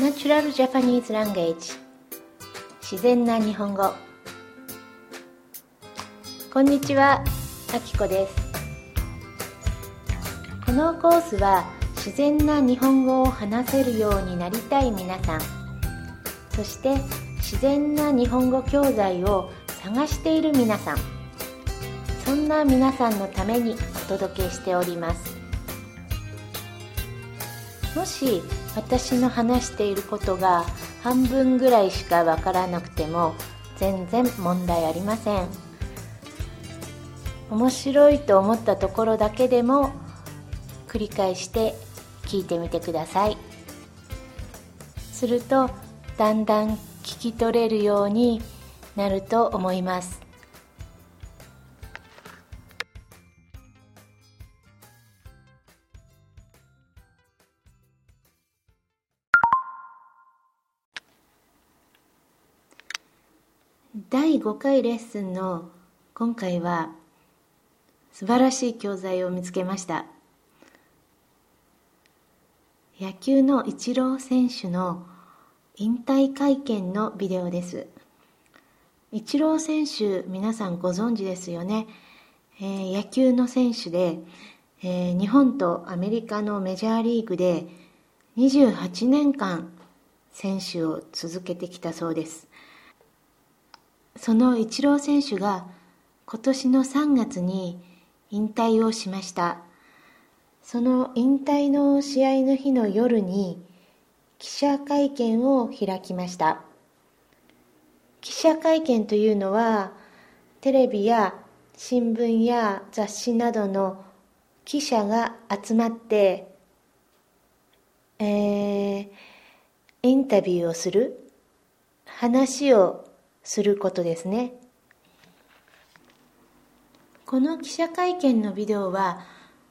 ナチュラルジャパニーズランゲージ、自然な日本語。こんにちは、あきこです。このコースは自然な日本語を話せるようになりたい皆さん、そして自然な日本語教材を探している皆さん、そんな皆さんのためにお届けしております。もし私の話していることが半分ぐらいしかわからなくても全然問題ありません。面白いと思ったところだけでも繰り返して聞いてみてください。するとだんだん聞き取れるようになると思います。第5回レッスンの今回は素晴らしい教材を見つけました。野球のイチロー選手の引退会見のビデオです。イチロー選手、皆さんご存知ですよね。野球の選手で、日本とアメリカのメジャーリーグで28年間選手を続けてきたそうです。そのイチロー選手が今年の3月に引退をしました。その引退の試合の日の夜に記者会見を開きました。記者会見というのはテレビや新聞や雑誌などの記者が集まって、インタビューをする、話をすることですね。この記者会見のビデオは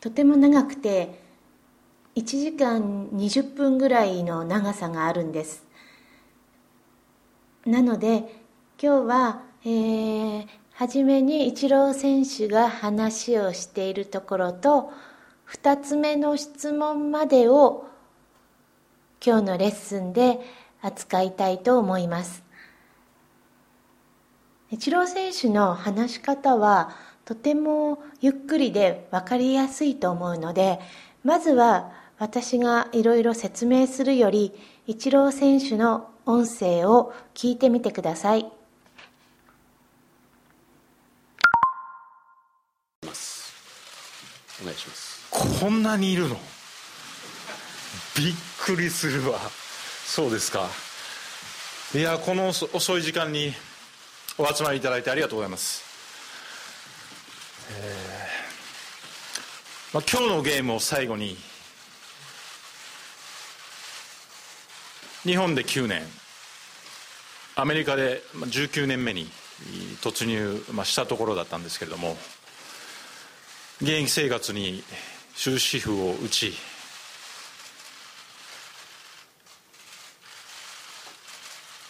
とても長くて1時間20分ぐらいの長さがあるんです。なので今日は、初めにイチロー選手が話をしているところと2つ目の質問までを今日のレッスンで扱いたいと思います。イチロー選手の話し方はとてもゆっくりで分かりやすいと思うので、まずは私がいろいろ説明するよりイチロー選手の音声を聞いてみてください。お願いします。こんなにいるのびっくりするわ。そうですか。いや、この遅い時間にお集まりいただいてありがとうございます。今日のゲームを最後に日本で9年、アメリカで19年目に突入したところだったんですけれども、現役生活に終止符を打ち、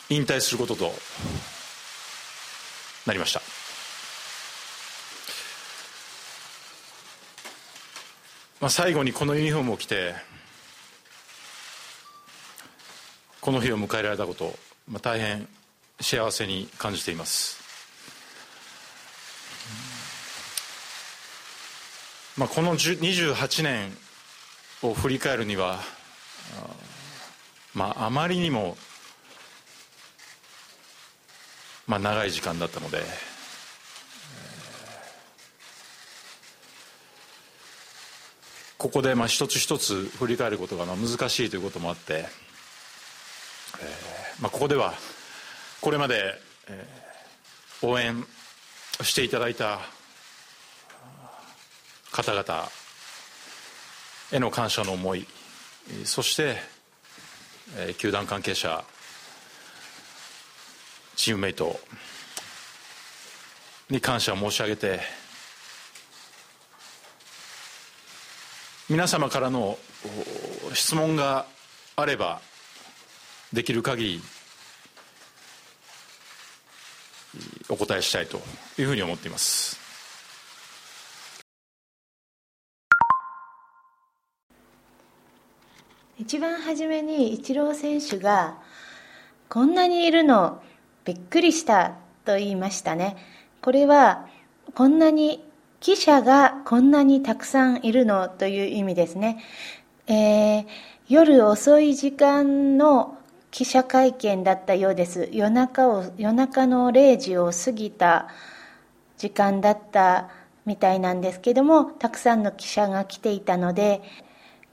引退することとなりました。最後にこのユニフォームを着てこの日を迎えられたこと、大変幸せに感じています。この28年を振り返るには、あまりにも、長い時間だったので、ここで一つ一つ振り返ることが難しいということもあって、ここではこれまで応援していただいた方々への感謝の思い、そして球団関係者、チームメイトに感謝を申し上げて、皆様からの質問があればできる限りお答えしたいというふうに思っています。一番初めにイチロー選手がこんなにいるのびっくりしたと言いましたね。これはこんなに記者がこんなにたくさんいるのという意味ですね。夜遅い時間の記者会見だったようです。夜中の0時を過ぎた時間だったみたいなんですけども、たくさんの記者が来ていたので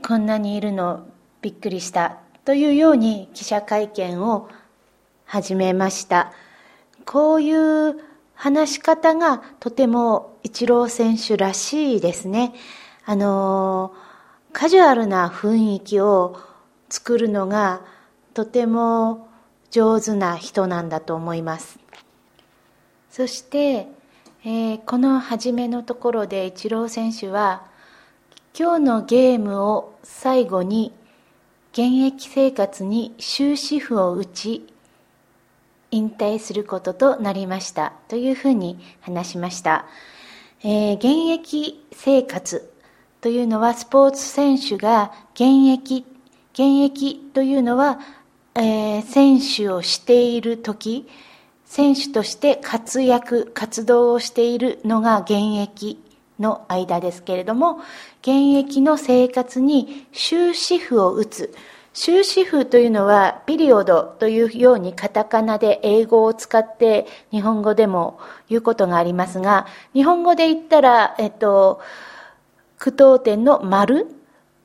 こんなにいるのびっくりしたというように記者会見を始めました。こういう話し方がとてもイチロー選手らしいですね。カジュアルな雰囲気を作るのがとても上手な人なんだと思います。そして、この初めのところでイチロー選手は今日のゲームを最後に現役生活に終止符を打ち引退することとなりましたというふうに話しました。現役生活というのはスポーツ選手が現役というのは、選手をしているとき、選手として活動をしているのが現役の間ですけれども、現役の生活に終止符を打つ。終止符というのはピリオドというようにカタカナで英語を使って日本語でも言うことがありますが、日本語で言ったら、句読点の丸、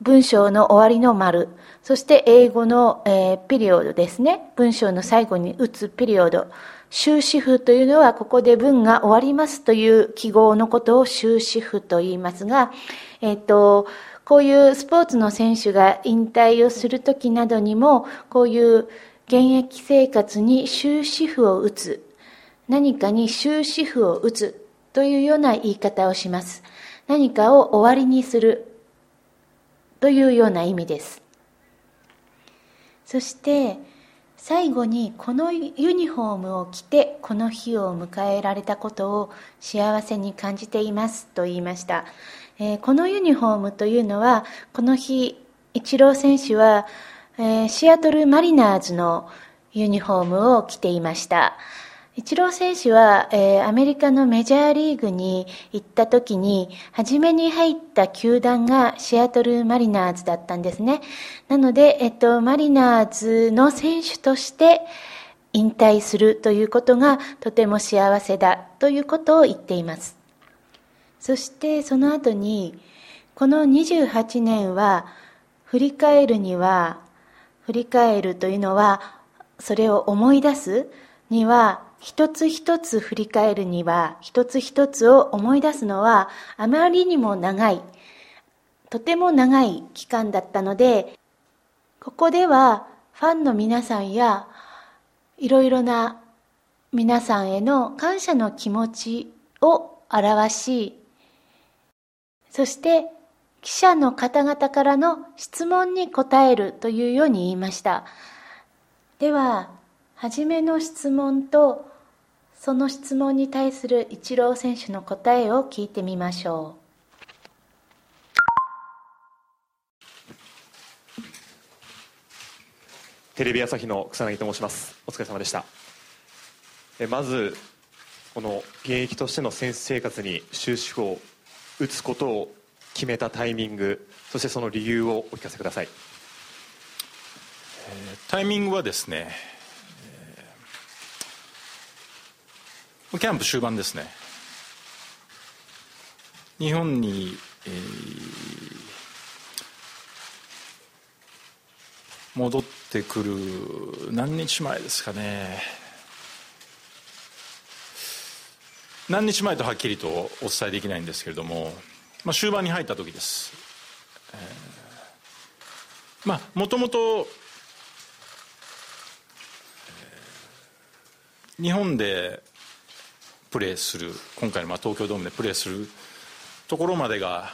文章の終わりの丸、そして英語の、ピリオドですね。文章の最後に打つピリオド。終止符というのはここで文が終わりますという記号のことを終止符と言いますが、こういうスポーツの選手が引退をするときなどにも、こういう現役生活に終止符を打つ、何かに終止符を打つというような言い方をします。何かを終わりにするというような意味です。そして最後にこのユニフォームを着てこの日を迎えられたことを幸せに感じていますと言いました。このユニフォームというのは、この日イチロー選手は、シアトルマリナーズのユニフォームを着ていました。イチロー選手は、アメリカのメジャーリーグに行った時に初めに入った球団がシアトルマリナーズだったんですね。なので、マリナーズの選手として引退するということがとても幸せだということを言っています。そしてその後に、この28年は振り返るというのは、それを思い出すには、一つ一つを思い出すのは、あまりにも長い、とても長い期間だったので、ここではファンの皆さんや、いろいろな皆さんへの感謝の気持ちを表し、そして記者の方々からの質問に答えるというように言いました。では、初めの質問とその質問に対するイチロー選手の答えを聞いてみましょう。テレビ朝日の草薙と申します。お疲れ様でした。まず、この現役としての選手生活に終止符を打つことを決めたタイミング、そしてその理由をお聞かせください。タイミングはですね、キャンプ終盤ですね。日本に、戻ってくる何日前ですかね。何日前とはっきりとお伝えできないんですけれども、終盤に入った時です。もともと日本でプレーする、今回の東京ドームでプレーするところまでが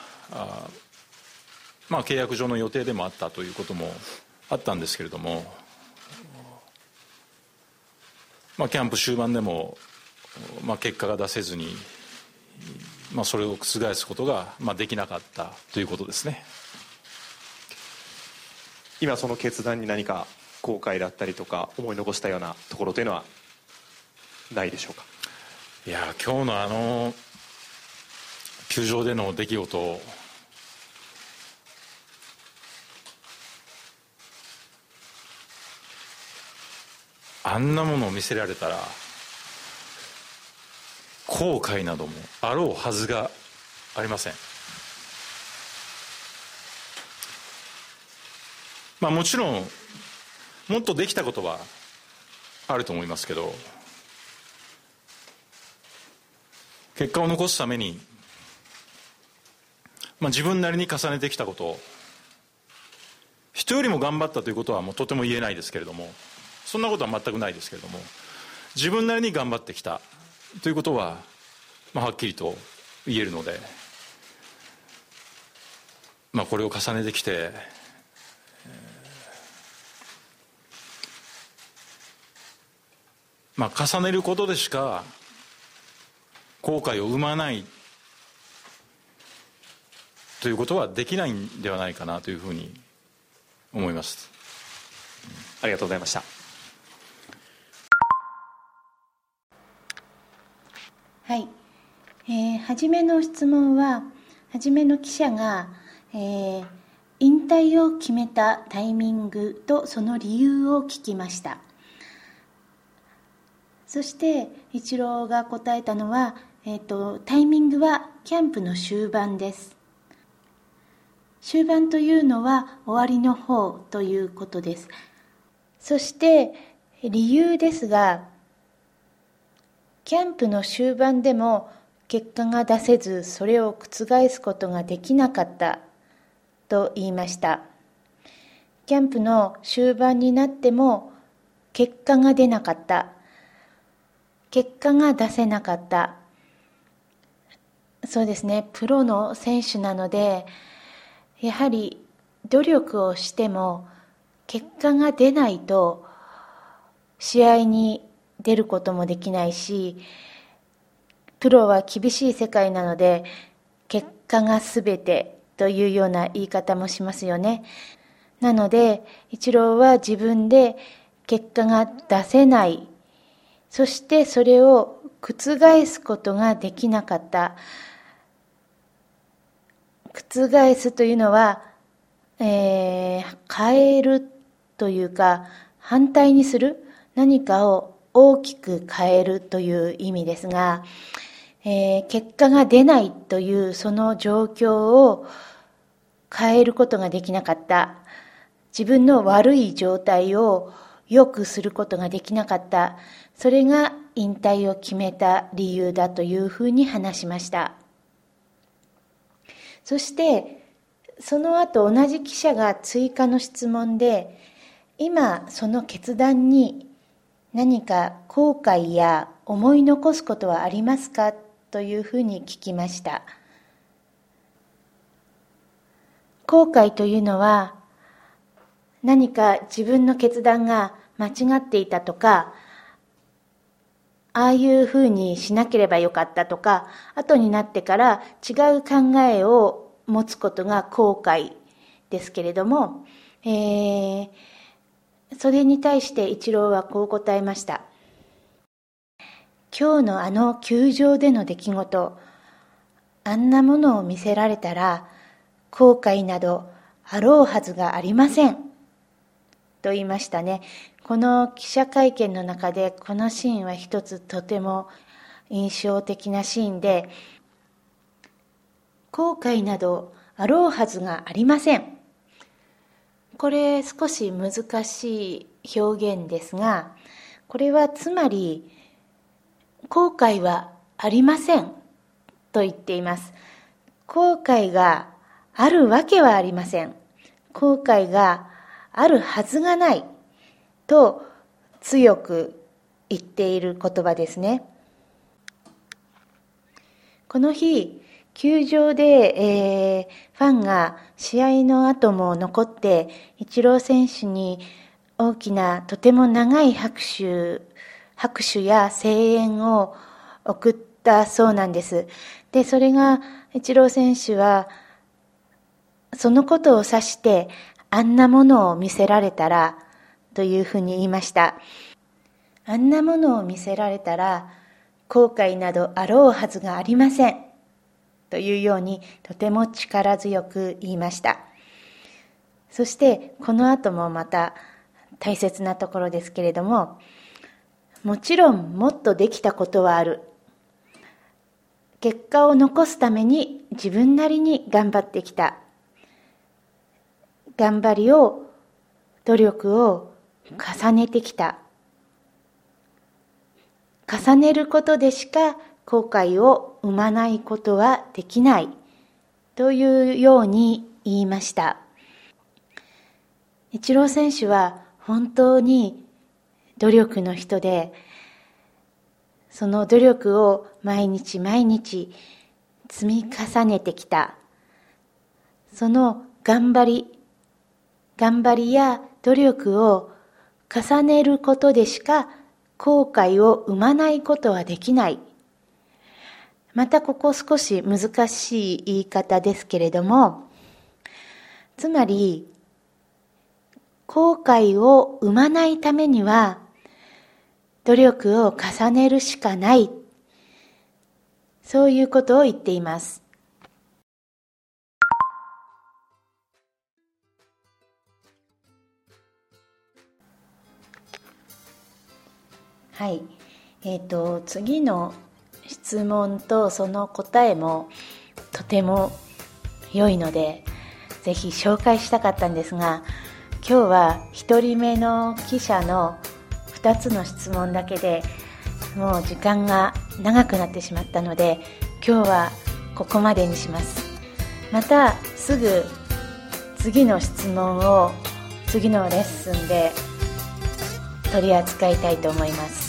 契約上の予定でもあったということもあったんですけれども、キャンプ終盤でも結果が出せずに、それを覆すことができなかったということですね。今その決断に何か後悔だったりとか思い残したようなところというのはないでしょうか。いや今日の球場での出来事あんなものを見せられたら後悔などもあろうはずがありません。まあもちろんもっとできたことはあると思いますけど、結果を残すために、自分なりに重ねてきたこと、人よりも頑張ったということはもうとても言えないですけれども、そんなことは全くないですけれども、自分なりに頑張ってきたということは、はっきりと言えるので、これを重ねてきて、重ねることでしか後悔を生まないということはできないんではないかなというふうに思います。ありがとうございました。はい、初めの質問は、初めの記者が、引退を決めたタイミングとその理由を聞きました。そしてイチローが答えたのは、タイミングはキャンプの終盤です。終盤というのは終わりの方ということです。そして理由ですが、キャンプの終盤でも結果が出せず、それを覆すことができなかったと言いました。キャンプの終盤になっても結果が出なかった、結果が出せなかった。そうですね、プロの選手なので、やはり努力をしても結果が出ないと試合に出ることもできないし、プロは厳しい世界なので結果が全てというような言い方もしますよね。なのでイチローは自分で結果が出せない、そしてそれを覆すことができなかった。覆すというのは、変えるというか、反対にする、何かを大きく変えるという意味ですが、結果が出ないというその状況を変えることができなかった。自分の悪い状態を良くすることができなかった。それが引退を決めた理由だというふうに話しました。そしてその後、同じ記者が追加の質問で、今その決断に何か後悔や思い残すことはありますかというふうに聞きました。後悔というのは、何か自分の決断が間違っていたとか、ああいうふうにしなければよかったとか、後になってから違う考えを持つことが後悔ですけれども、それに対してイチローはこう答えました。今日の球場での出来事、あんなものを見せられたら後悔などあろうはずがありませんと言いましたね。この記者会見の中で、このシーンは一つとても印象的なシーンで、後悔などあろうはずがありません。これ少し難しい表現ですが、これはつまり後悔はありませんと言っています。後悔があるわけはありません。後悔があるはずがないと強く言っている言葉ですね。この日、球場で、ファンが試合の後も残ってイチロー選手に大きな、とても長い拍手や声援を送ったそうなんです。で、それがイチロー選手はそのことを指して、あんなものを見せられたらというふうに言いました。あんなものを見せられたら後悔などあろうはずがありませんというようにとても力強く言いました。そしてこの後もまた大切なところですけれども、もちろんもっとできたことはある。結果を残すために自分なりに頑張ってきた。頑張りを、努力を重ねてきた。重ねることでしか後悔を生まないことはできないというように言いました。イチロー選手は本当に努力の人で、その努力を毎日毎日積み重ねてきた。その頑張りや努力を重ねることでしか後悔を生まないことはできない。またここ少し難しい言い方ですけれども、つまり後悔を生まないためには努力を重ねるしかない。そういうことを言っています。はい。次の質問とその答えもとても良いので、ぜひ紹介したかったんですが、今日は1人目の記者の2つの質問だけでもう時間が長くなってしまったので、今日はここまでにします。またすぐ次の質問を次のレッスンで取り扱いたいと思います。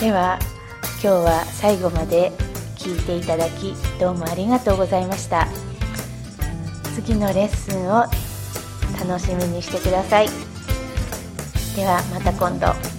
では今日は最後まで聞いていただきどうもありがとうございました。次のレッスンを楽しみにしてください。ではまた今度。